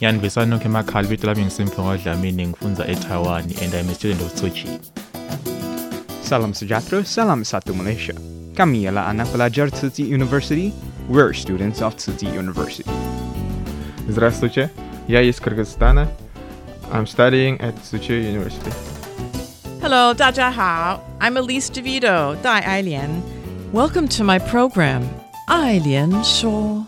Yan Visano Kema Kalbit Labing Symphony, meaning Funza e Taiwan, and I'm a student of Tzu Chi. Salam Sejatro, Salam Satu Malaysia. Kami ialah anak pelajar Tzu Chi University. We're students of Tzu Chi University. Здравствуйте, я из Kyrgyzstan. I'm studying at Tzu Chi University. Hello, 大家好. I'm Elise DeVito, 戴爱莲. Welcome to my program, 爱莲说。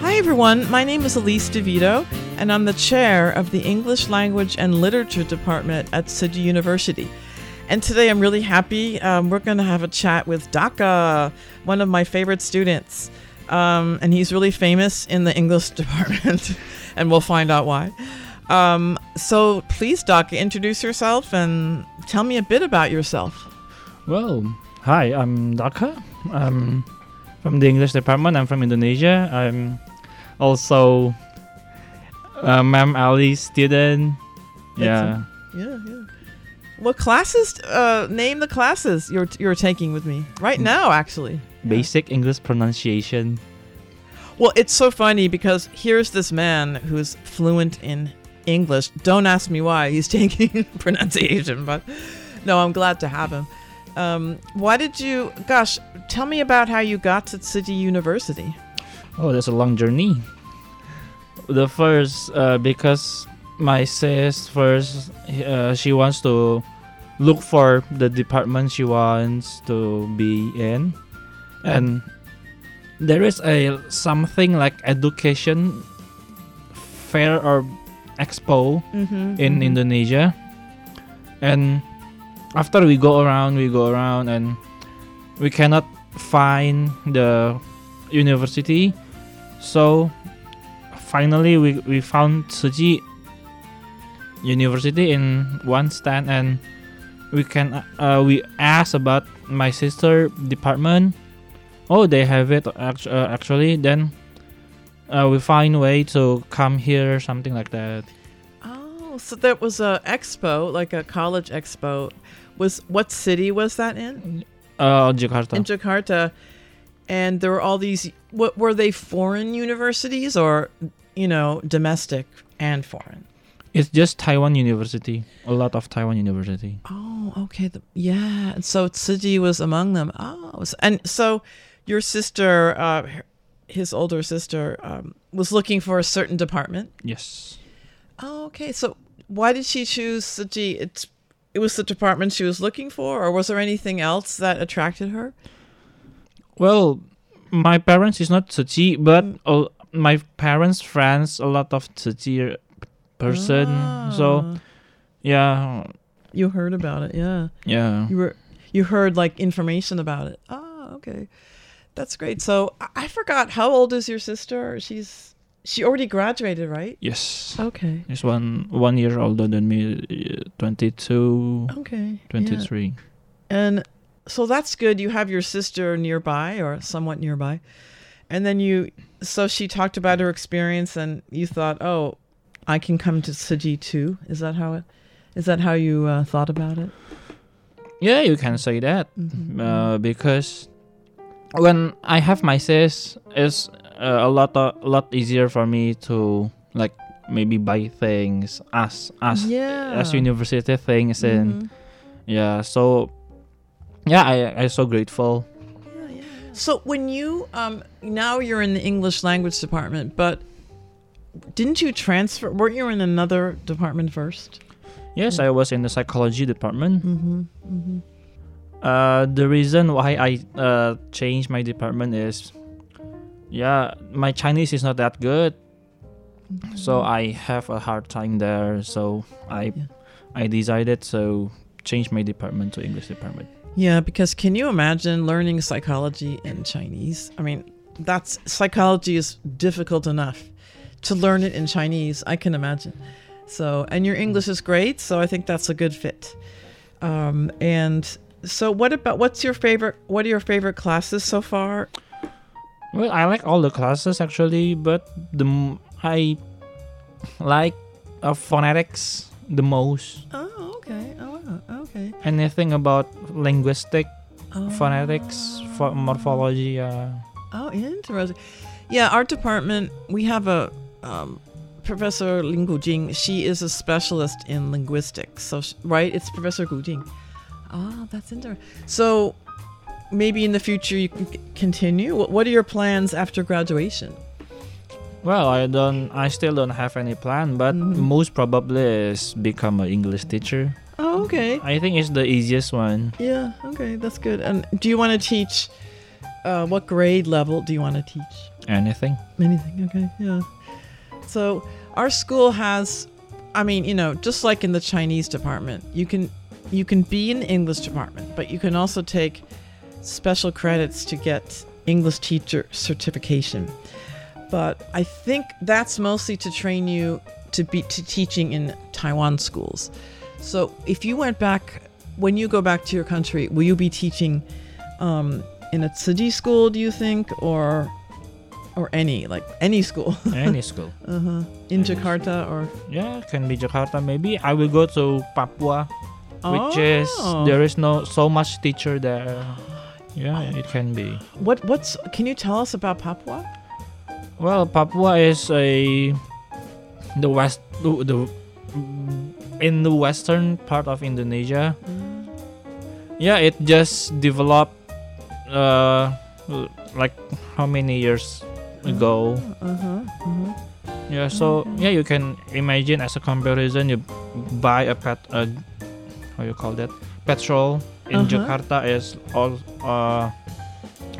Hi everyone, my name is Elise DeVito, and I'm the chair of the English Language and Literature Department at Tzu Chi University. And today I'm really happy. We're going to have a chat with DAKA, one of my favorite students. And he's really famous in the English department, and we'll find out why. So please, DAKA, introduce yourself and tell me a bit about yourself. Well, hi, I'm DAKA. I'm from the English department. I'm from Indonesia. I'm also Ma'am Ali's student. Yeah. What classes? Name the classes you're taking with me right now, actually. Basic English pronunciation. Well, it's so funny because here's this man who's fluent in English. Don't ask me why he's taking pronunciation, but no, I'm glad to have him. Why did you, tell me about how you got to Tzu Chi University. Oh, that's a long journey. The first, because my sis first, she wants to look for the department she wants to be in. And there is a something like education fair or expo in Indonesia. And after we go around and we cannot find the university. So finally, we found Tzu Chi University in one stand, and we asked about my sister department. Oh, they have it actually. Then we find way to come here or something like that. Oh, so there was a expo, like a college expo. What city was that in? Jakarta. In Jakarta. And there were all these, what were they, foreign universities or, domestic and foreign? It's just Taiwan University, a lot of Taiwan University. Oh, okay. Yeah. And so Tzu Chi was among them. Oh, and so your sister, his older sister, was looking for a certain department? Yes. Oh, okay. So why did she choose Tzu Chi? It was the department she was looking for, or was there anything else that attracted her? Well, my parents is not Tzu Chi, but my parents' friends, a lot of Tzu Chi person. Ah. So, yeah. You heard about it, yeah. Yeah. You heard like information about it. Oh, okay. That's great. So I forgot, how old is your sister? She already graduated, right? Yes. Okay. She's one year older than me, 22. Okay. 23. Yeah. And so that's good. You have your sister nearby or somewhat nearby. And then so she talked about her experience and you thought, oh, I can come to Tzu Chi too. Is that how you thought about it? Yeah, you can say that. Mm-hmm. Because when I have my sis, it's a lot easier for me to like maybe buy things as university things. And yeah, so yeah, I'm so grateful. Yeah, yeah. So when you, now you're in the English language department, but didn't you transfer? Weren't you in another department first? Yes, I was in the psychology department. Mm-hmm, mm-hmm. The reason why I changed my department is, yeah, my Chinese is not that good. Mm-hmm. So I have a hard time there. So I decided to change my department to English department. Yeah, because can you imagine learning psychology in Chinese? I mean, psychology is difficult enough. To learn it in Chinese, I can imagine. So, and your English is great, so I think that's a good fit. And so what are your favorite classes so far? Well, I like all the classes actually, but I like phonetics the most. Oh, okay. Oh, okay. Anything about linguistic, phonetics, morphology. Oh, interesting. Yeah, our department, we have a Professor Lin Gu Jing. She is a specialist in linguistics. So, right? It's Professor Gu Jing. Ah, oh, that's interesting. So maybe in the future you can continue. What are your plans after graduation? Well, I still don't have any plan, but most probably is become an English teacher. Oh, okay. I think it's the easiest one. Yeah, okay, that's good. And do you want to teach? What grade level do you want to teach? Anything, okay, yeah. So our school has, I mean, you know, just like in the Chinese department, you can be in the English department, but you can also take special credits to get English teacher certification. But I think that's mostly to train you to teaching in Taiwan schools. So if you went back, when you go back to your country, will you be teaching in a Tzu Chi school, do you think, or any school? Any school. Uh-huh. In Jakarta or? Yeah, can be Jakarta maybe. I will go to Papua, which is, there is no so much teacher there. Yeah, it can be. Can you tell us about Papua? Well, Papua is in the western part of Indonesia. Mm. Yeah, it just developed like how many years ago? Yeah, so yeah, you can imagine as a comparison, you buy petrol in Jakarta is all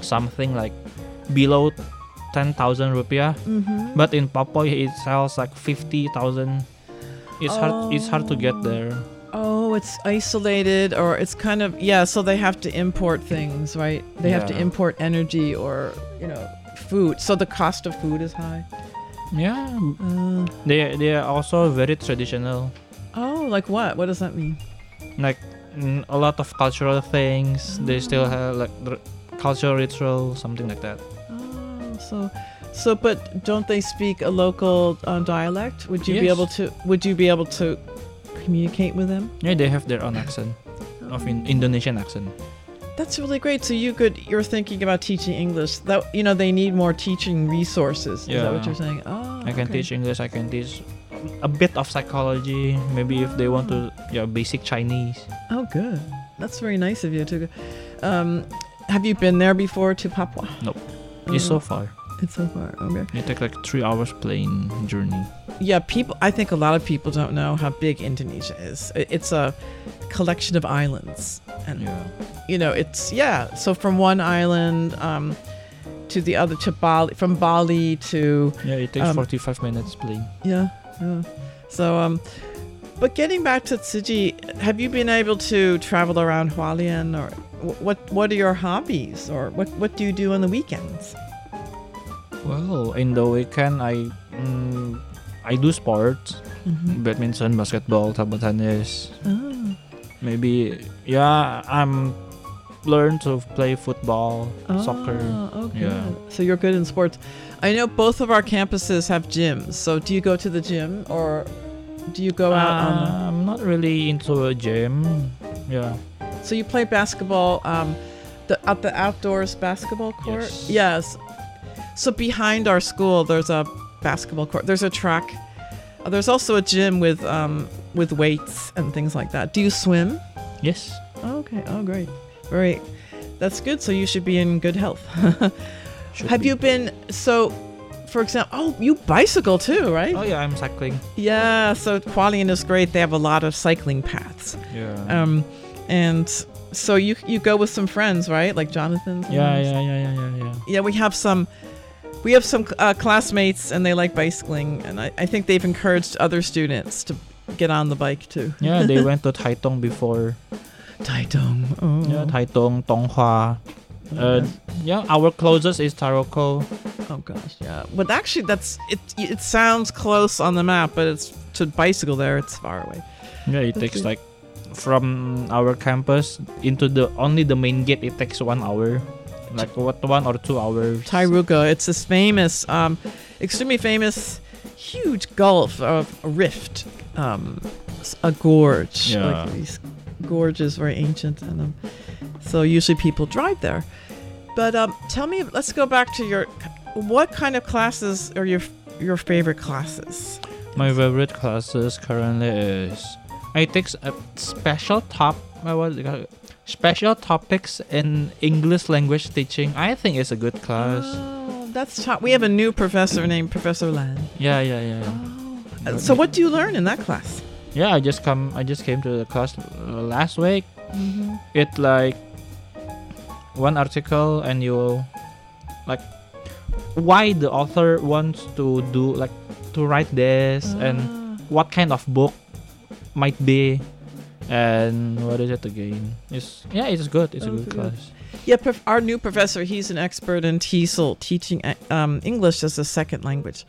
something like below 10,000 rupiah, but in Papua it sells like 50,000. It's hard to get there. Oh, it's isolated, or it's kind of, yeah, so they have to import things, right? They have to import energy or, you know, food. So the cost of food is high. Yeah. They are also very traditional. Oh, like what? What does that mean? Like a lot of cultural things. Oh. They still have like cultural ritual, something like that. Oh, so but don't they speak a local dialect? Would you be able to communicate with them? Yeah, they have their own accent, Indonesian accent. That's really great. So you're thinking about teaching English. That, you know, they need more teaching resources. Yeah. Is that what you're saying? Oh, I can teach English. I can teach a bit of psychology. Maybe if they want to, basic Chinese. Oh, good. That's very nice of you to. Have you been there before to Papua? No, it's so far. It's so far, okay. It takes like 3 hours plane journey. Yeah, I think a lot of people don't know how big Indonesia is. It's a collection of islands. And, you know, it's, so from one island to the other, to Bali, from Bali to... Yeah, it takes 45 minutes plane. Yeah. So, but getting back to Tzu Chi, have you been able to travel around Hualien? Or what are your hobbies? Or what do you do on the weekends? Well, in the weekend, I do sports, badminton, basketball, table tennis. Oh. Maybe, I'm learned to play football, soccer. Oh, okay. Yeah. So you're good in sports. I know both of our campuses have gyms. So do you go to the gym or do you go out? I'm not really into a gym. Yeah. So you play basketball at the outdoors basketball court? Yes. So behind our school, there's a basketball court. There's a track. There's also a gym with weights and things like that. Do you swim? Yes. Oh, okay. Oh, great. Very. That's good. So you should be in good health. So, for example, you bicycle too, right? Oh yeah, I'm cycling. Yeah. So Hualien is great. They have a lot of cycling paths. Yeah. And so you go with some friends, right? Like Jonathan's. Yeah. Yeah, we have some classmates, and they like bicycling, and I think they've encouraged other students to get on the bike too. Yeah, they went to Taitung before. Taitung. Oh. Yeah, Taitung, Tonghua. Yeah, our closest is Taroko. Oh gosh, yeah. But actually, that's it. It sounds close on the map, but it's to bicycle there. It's far away. Yeah, it takes like from our campus into the main gate. It takes 1 hour, like 1 or 2 hours. Tairuga. It's this famous, extremely famous, huge gulf of rift, a gorge. Yeah. Like these gorges, very ancient, and so usually people drive there. But tell me, let's go back to what kind of classes are your favorite classes? My favorite classes currently is I take special topics in English language teaching. I think it's a good class. Oh, we have a new professor named Professor Lan. Yeah. Oh. So what do you learn in that class? Yeah, I just came to the class last week. Mm-hmm. It's like one article, and you like why the author wants to do like to write this, and what kind of book might be, and what is it again? It's a good class. Yeah, our new professor, he's an expert in TESL, teaching English as a second language.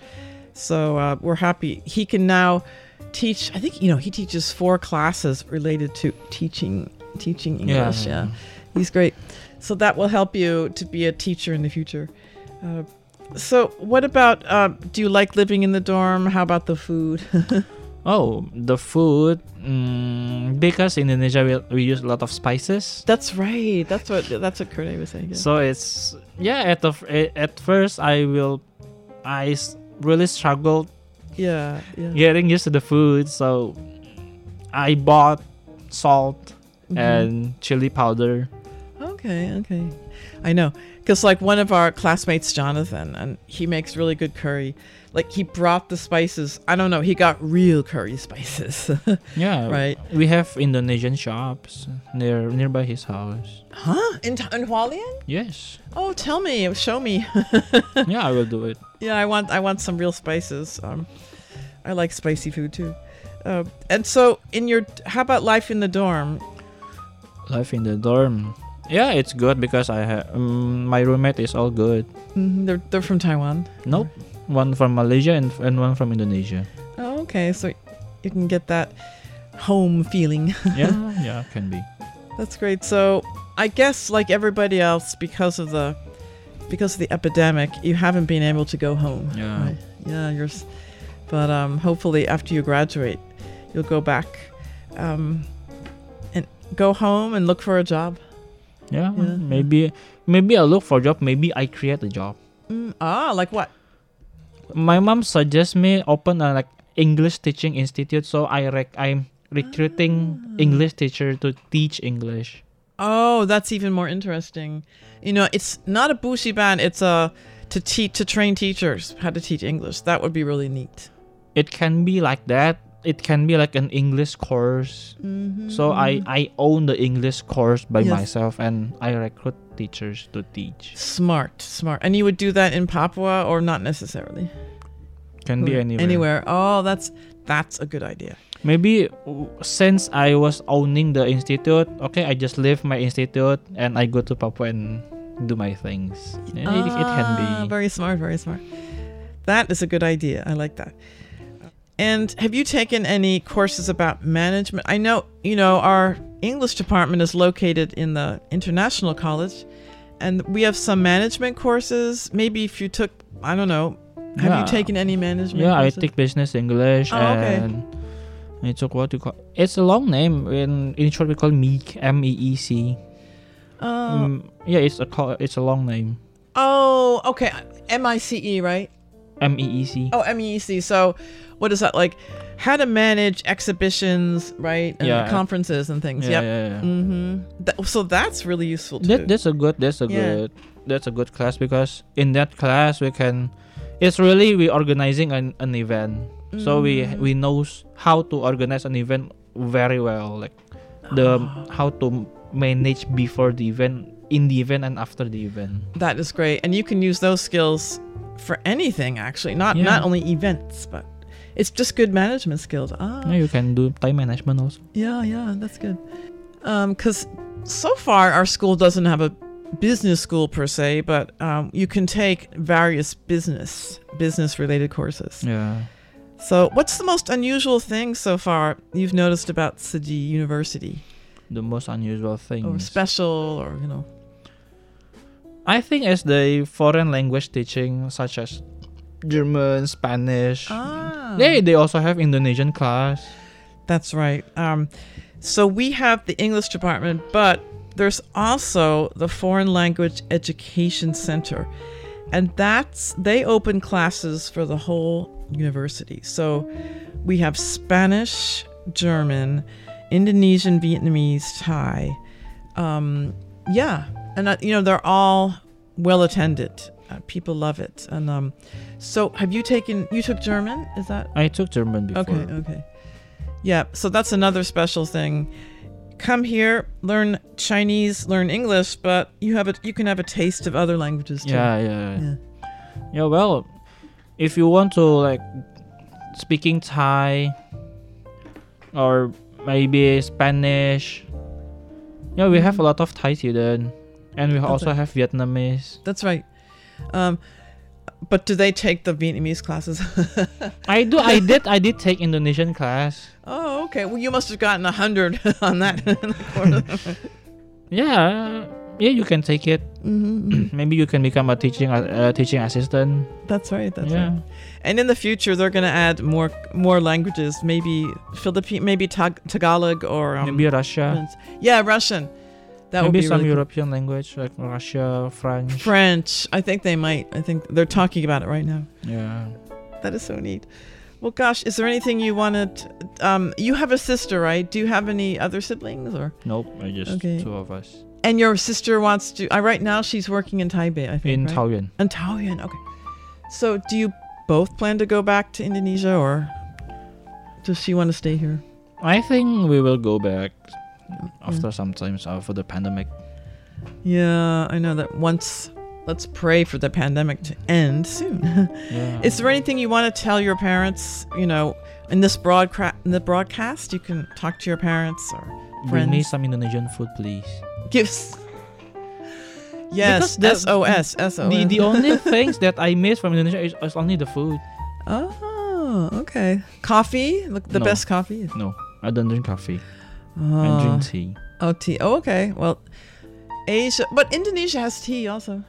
So we're happy he can now teach. I think he teaches 4 classes related to teaching English. Yeah. He's great. So that will help you to be a teacher in the future. So what about, do you like living in the dorm? How about the food? The food. Because in Indonesia, we use a lot of spices. That's right. That's what Kurt was saying. Yeah. So it's, at first I really struggled getting used to the food. So I bought salt. Mm-hmm. And chili powder. Okay. I know. Because like one of our classmates, Jonathan, and he makes really good curry. Like he brought the spices. I don't know. He got real curry spices. Yeah. Right. We have Indonesian shops nearby his house. Huh? In Hualien? Yes. Oh, tell me. Show me. Yeah, I will do it. Yeah, I want some real spices. I like spicy food too. And so how about life in the dorm? Life in the dorm, yeah, it's good because I have my roommate is all good. Mm-hmm. They're from Taiwan. Nope, or? One from Malaysia and one from Indonesia. Oh, okay, so you can get that home feeling. yeah, can be. That's great. So I guess like everybody else, because of the epidemic, you haven't been able to go home. Yeah, right? Yeah, but hopefully after you graduate, you'll go back. Go home and look for a job. Yeah. Maybe I'll look for a job. Maybe I create a job. Like what? My mom suggests me open a English teaching institute. So I'm recruiting English teacher to teach English. Oh, that's even more interesting. It's not a bushiban. It's to train teachers how to teach English. That would be really neat. It can be like that. It can be like an English course. Mm-hmm. So I own the English course by myself, and I recruit teachers to teach. Smart. And you would do that in Papua, or not necessarily? Can be anywhere. Oh, that's a good idea. Maybe since I was owning the institute, okay, I just leave my institute and I go to Papua and do my things. It can be. Very smart. That is a good idea. I like that. And have you taken any courses about management? I know, our English department is located in the International College, and we have some management courses. Maybe if you took, I don't know, have you taken any management courses? Yeah, I take business English, and I took what you call, it's a long name. In short, we call MEEC, MEEC. It's a long name. Oh, okay. M-I-C-E, right? MEEC. Oh, MEEC. So what is that? Like how to manage exhibitions, right? And yeah, conferences and things. Yeah, yep. Yeah, yeah. Mm-hmm. So that's really useful too. That's a good class, because in that class we can, it's really we organizing an event. Mm-hmm. So we know how to organize an event very well, like how to manage before the event, in the event, and after the event. That is great, and you can use those skills for anything actually, not only events, but it's just good management skills. Yeah, you can do time management also. Yeah, that's good. Because so far our school doesn't have a business school per se, but you can take various business related courses. Yeah. So what's the most unusual thing so far you've noticed about Tzu Chi University? The most unusual thing, or special, or I think is the foreign language teaching, such as German, Spanish. They also have Indonesian class. That's right. So we have the English department, but there's also the Foreign Language Education Center. And they open classes for the whole university. So we have Spanish, German, Indonesian, Vietnamese, Thai. And they're all well attended. People love it. And so have you took German? Is that? I took German before. Okay. Yeah, so that's another special thing. Come here, learn Chinese, learn English, but you can have a taste of other languages too. Yeah, well, if you want to like speaking Thai or maybe Spanish, we have a lot of Thai students, and we also have Vietnamese. That's right. But do they take the Vietnamese classes? I did take Indonesian class. Oh, okay. Well, you must have gotten 100 on that. Yeah, you can take it. Mm-hmm. Maybe you can become a teaching assistant. That's right. That's right. And in the future, they're going to add more languages. Maybe Philippine, maybe Tagalog, or maybe Russia. Yeah, Russian. That maybe would be some really European cool language, like Russia, French. I think they might. I think they're talking about it right now. Yeah. That is so neat. Well, gosh, is there anything you wanted? You have a sister, right? Do you have any other siblings? Or? Nope, two of us. And your sister wants to... right now, she's working in Taipei, I think, in Taoyuan. In Taoyuan, okay. So do you both plan to go back to Indonesia, or does she want to stay here? I think we will go back after sometimes for the pandemic. Yeah, I know that. Let's pray for the pandemic to end soon. Yeah. Is there anything you want to tell your parents? In this broadcast, you can talk to your parents or friends. Bring me some Indonesian food, please. Gifts. Yes, because SOS. The only things that I miss from Indonesia is only the food. Oh, okay. Coffee? The best coffee? No, I don't drink coffee. And drink tea. Oh, tea. Oh, okay. Well, Asia, but Indonesia has tea also,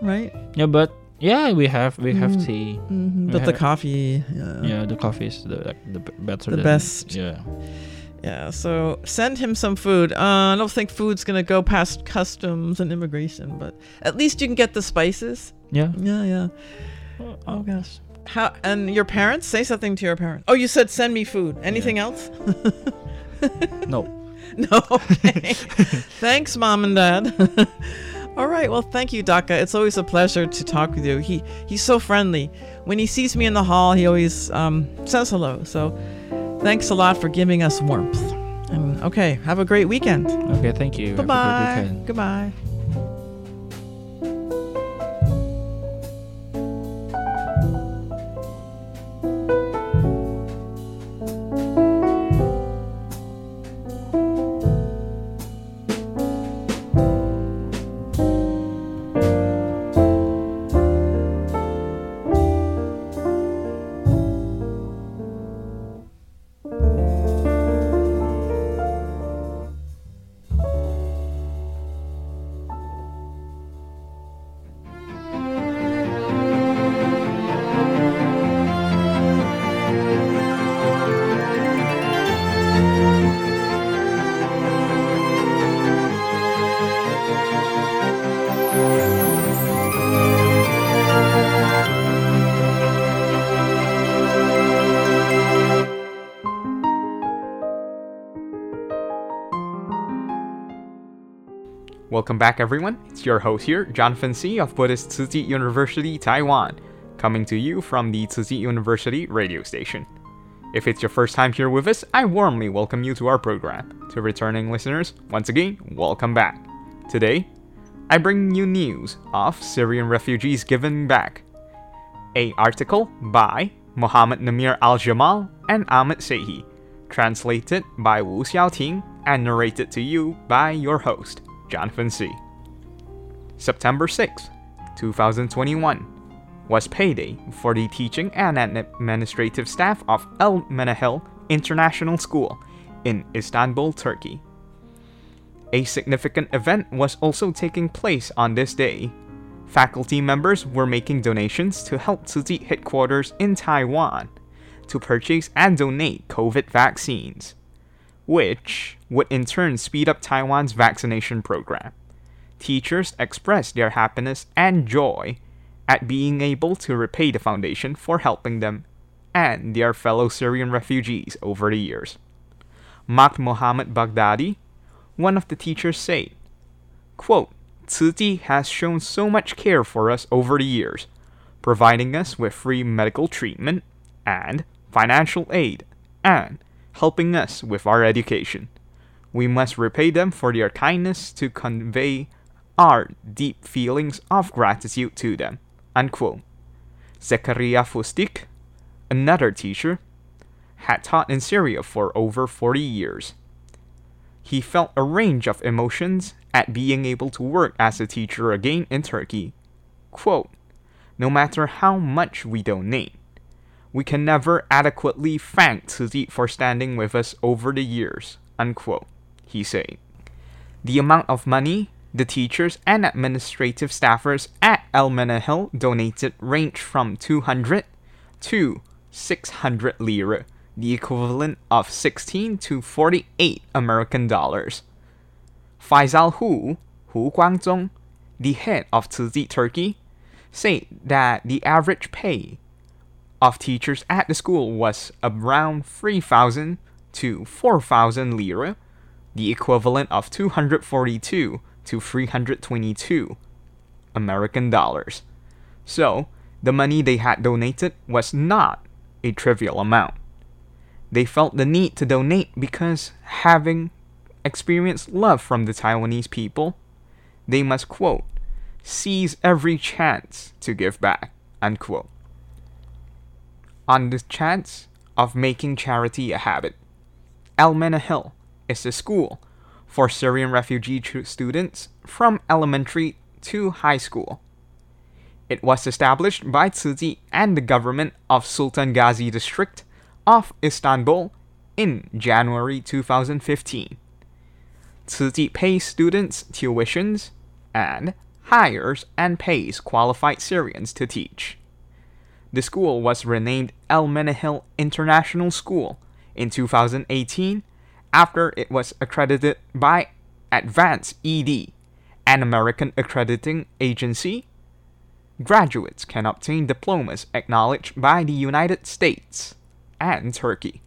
right? Yeah, but we have tea. Mm-hmm. But the coffee. Yeah, the coffee is the better. The best. Yeah. So send him some food. I don't think food's gonna go past customs and immigration, but at least you can get the spices. Yeah. Oh gosh. How? And your parents? Say something to your parents. Oh, you said send me food. Anything else? No. Okay. Thanks, Mom and Dad. All right. Well, thank you, DAKA. It's always a pleasure to talk with you. He's so friendly. When he sees me in the hall, he always says hello. So thanks a lot for giving us warmth. And okay, have a great weekend. Okay, thank you. Bye-bye. Goodbye. Welcome back everyone, it's your host here, Jonathan C of Buddhist Tzu Chi University, Taiwan, coming to you from the Tzu Chi University radio station. If it's your first time here with us, I warmly welcome you to our program. To returning listeners, once again, welcome back. Today, I bring you news of Syrian refugees giving back. An article by Mohammed Namir Al-Jamal and Ahmed Sehi, translated by Wu Xiaoting and narrated to you by your host, Jonathan C. September 6, 2021 was payday for the teaching and administrative staff of El Menahil International School in Istanbul, Turkey. A significant event was also taking place on this day. Faculty members were making donations to help Tzu Chi headquarters in Taiwan to purchase and donate COVID vaccines, which would in turn speed up Taiwan's vaccination program. Teachers expressed their happiness and joy at being able to repay the foundation for helping them and their fellow Syrian refugees over the years. Mohammed Baghdadi, one of the teachers, said, quote, Tzu Chi has shown so much care for us over the years, providing us with free medical treatment and financial aid and helping us with our education. We must repay them for their kindness to convey our deep feelings of gratitude to them. Unquote. Zekaria Fustik, another teacher, had taught in Syria for over 40 years. He felt a range of emotions at being able to work as a teacher again in Turkey. Quote, no matter how much we donate, we can never adequately thank Tzu Chi for standing with us over the years, unquote, he said. The amount of money the teachers and administrative staffers at El Menahil donated ranged from 200 to 600 lira, the equivalent of 16 to 48 American dollars. Faisal Hu Hu Guangzhong, the head of Tzu Chi Turkey, said that the average pay of teachers at the school was around 3,000 to 4,000 lira, the equivalent of 242 to 322 American dollars. So, the money they had donated was not a trivial amount. They felt the need to donate because having experienced love from the Taiwanese people, they must, quote, seize every chance to give back, unquote. On the chance of making charity a habit, El Menahil is a school for Syrian refugee students from elementary to high school. It was established by Tzu Chi and the government of Sultan Gazi District of Istanbul in January 2015. Tzu Chi pays students tuitions and hires and pays qualified Syrians to teach. The school was renamed El Menahil International School in 2018 after it was accredited by Advance ED, an American accrediting agency. Graduates can obtain diplomas acknowledged by the United States and Turkey.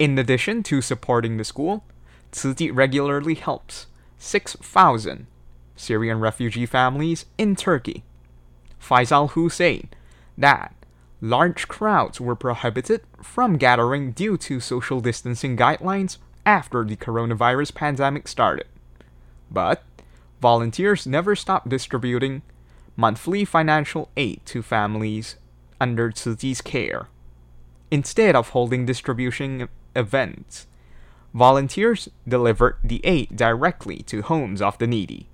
In addition to supporting the school, Tzu Chi regularly helps 6,000 Syrian refugee families in Turkey. Faisal Hu said that large crowds were prohibited from gathering due to social distancing guidelines after the coronavirus pandemic started. But volunteers never stopped distributing monthly financial aid to families under Tzu Chi's care. Instead of holding distribution events, volunteers delivered the aid directly to homes of the needy.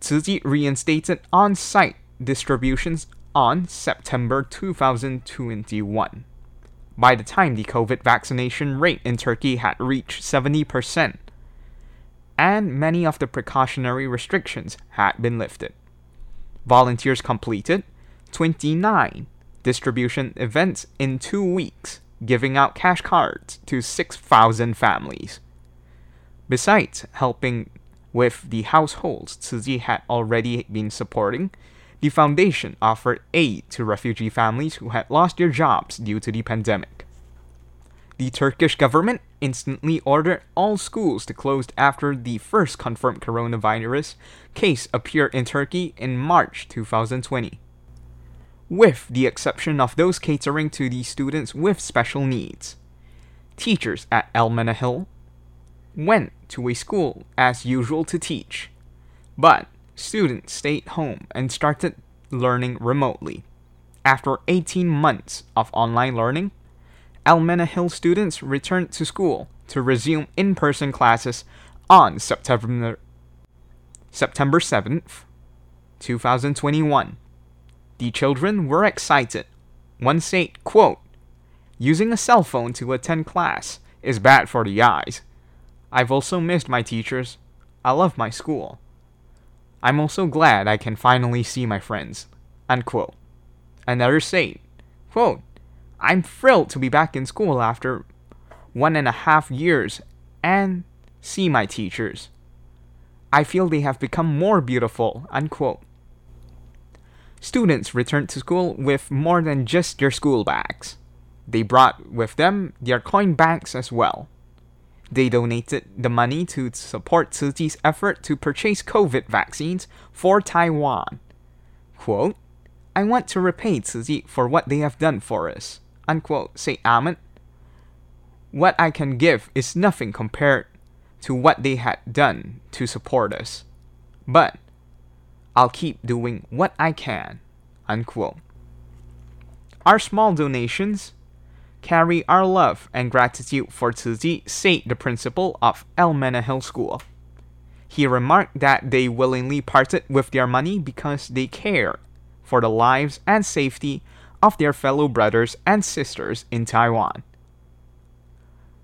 Tzu Chi reinstated on-site distributions on September 2021. By the time the COVID vaccination rate in Turkey had reached 70%, and many of the precautionary restrictions had been lifted, volunteers completed 29 distribution events in 2 weeks, giving out cash cards to 6,000 families. Besides helping with the households Tzu Chi had already been supporting, the foundation offered aid to refugee families who had lost their jobs due to the pandemic. The Turkish government instantly ordered all schools to close after the first confirmed coronavirus case appeared in Turkey in March 2020, with the exception of those catering to the students with special needs. Teachers at El Menahil went to a school as usual to teach, but students stayed home and started learning remotely. After 18 months of online learning, El Menahil students returned to school to resume in-person classes on September 7th, 2021. The children were excited. One said, quote, "Using a cell phone to attend class is bad for the eyes. I've also missed my teachers. I love my school. I'm also glad I can finally see my friends," unquote. Another said, quote, "I'm thrilled to be back in school after 1.5 years and see my teachers. I feel they have become more beautiful," unquote. Students returned to school with more than just their school bags. They brought with them their coin bags as well. They donated the money to support Tzu Chi's effort to purchase COVID vaccines for Taiwan. Quote, "I want to repay Tzu Chi for what they have done for us," unquote, said Ahmed. "What I can give is nothing compared to what they had done to support us. But I'll keep doing what I can," unquote. Our small donations carry our love and gratitude for Tzu Chi, said the principal of El Menahil School. He remarked that they willingly parted with their money because they care for the lives and safety of their fellow brothers and sisters in Taiwan.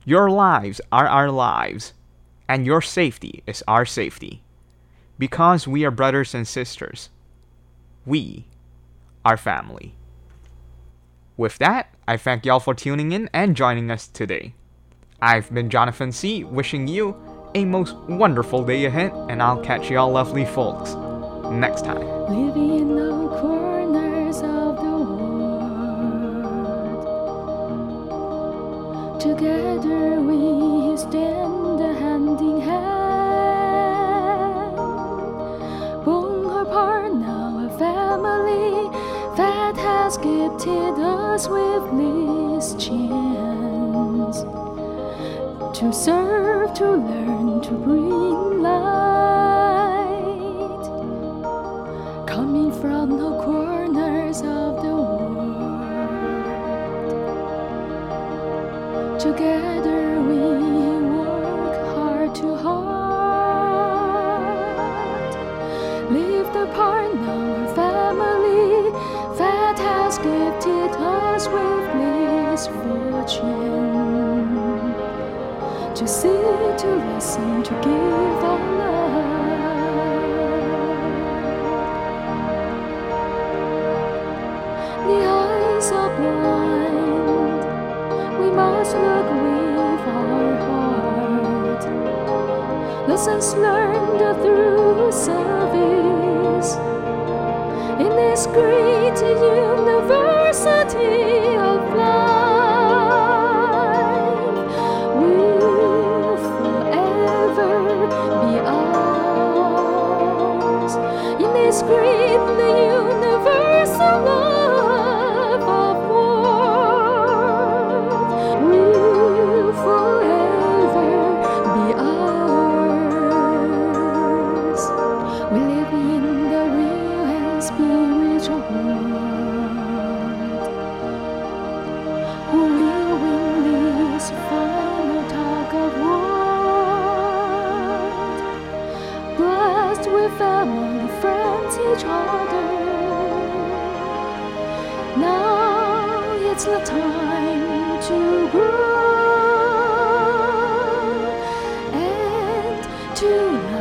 "Your lives are our lives, and your safety is our safety. Because we are brothers and sisters, we are family." With that, I thank y'all for tuning in and joining us today. I've been Jonathan C, wishing you a most wonderful day ahead, and I'll catch y'all lovely folks next time. Living in the corners of the world, together we stand hand in hand. Born apart now, a family that has gifted us with this chance to serve, to learn, to bring light, coming from the corners of the world. Together we work heart to heart, live the part now, family that has gifted us with this fortune to see, to listen, to give our love. The eyes are blind, we must look with our heart. Lessons learned through service in this great university of life, will forever be ours. In this great universal love of world, will forever be ours. We live in the real and spiritual world. Who will win this final Taka world? Blessed with family, friends, each other. Now it's the time to grow and to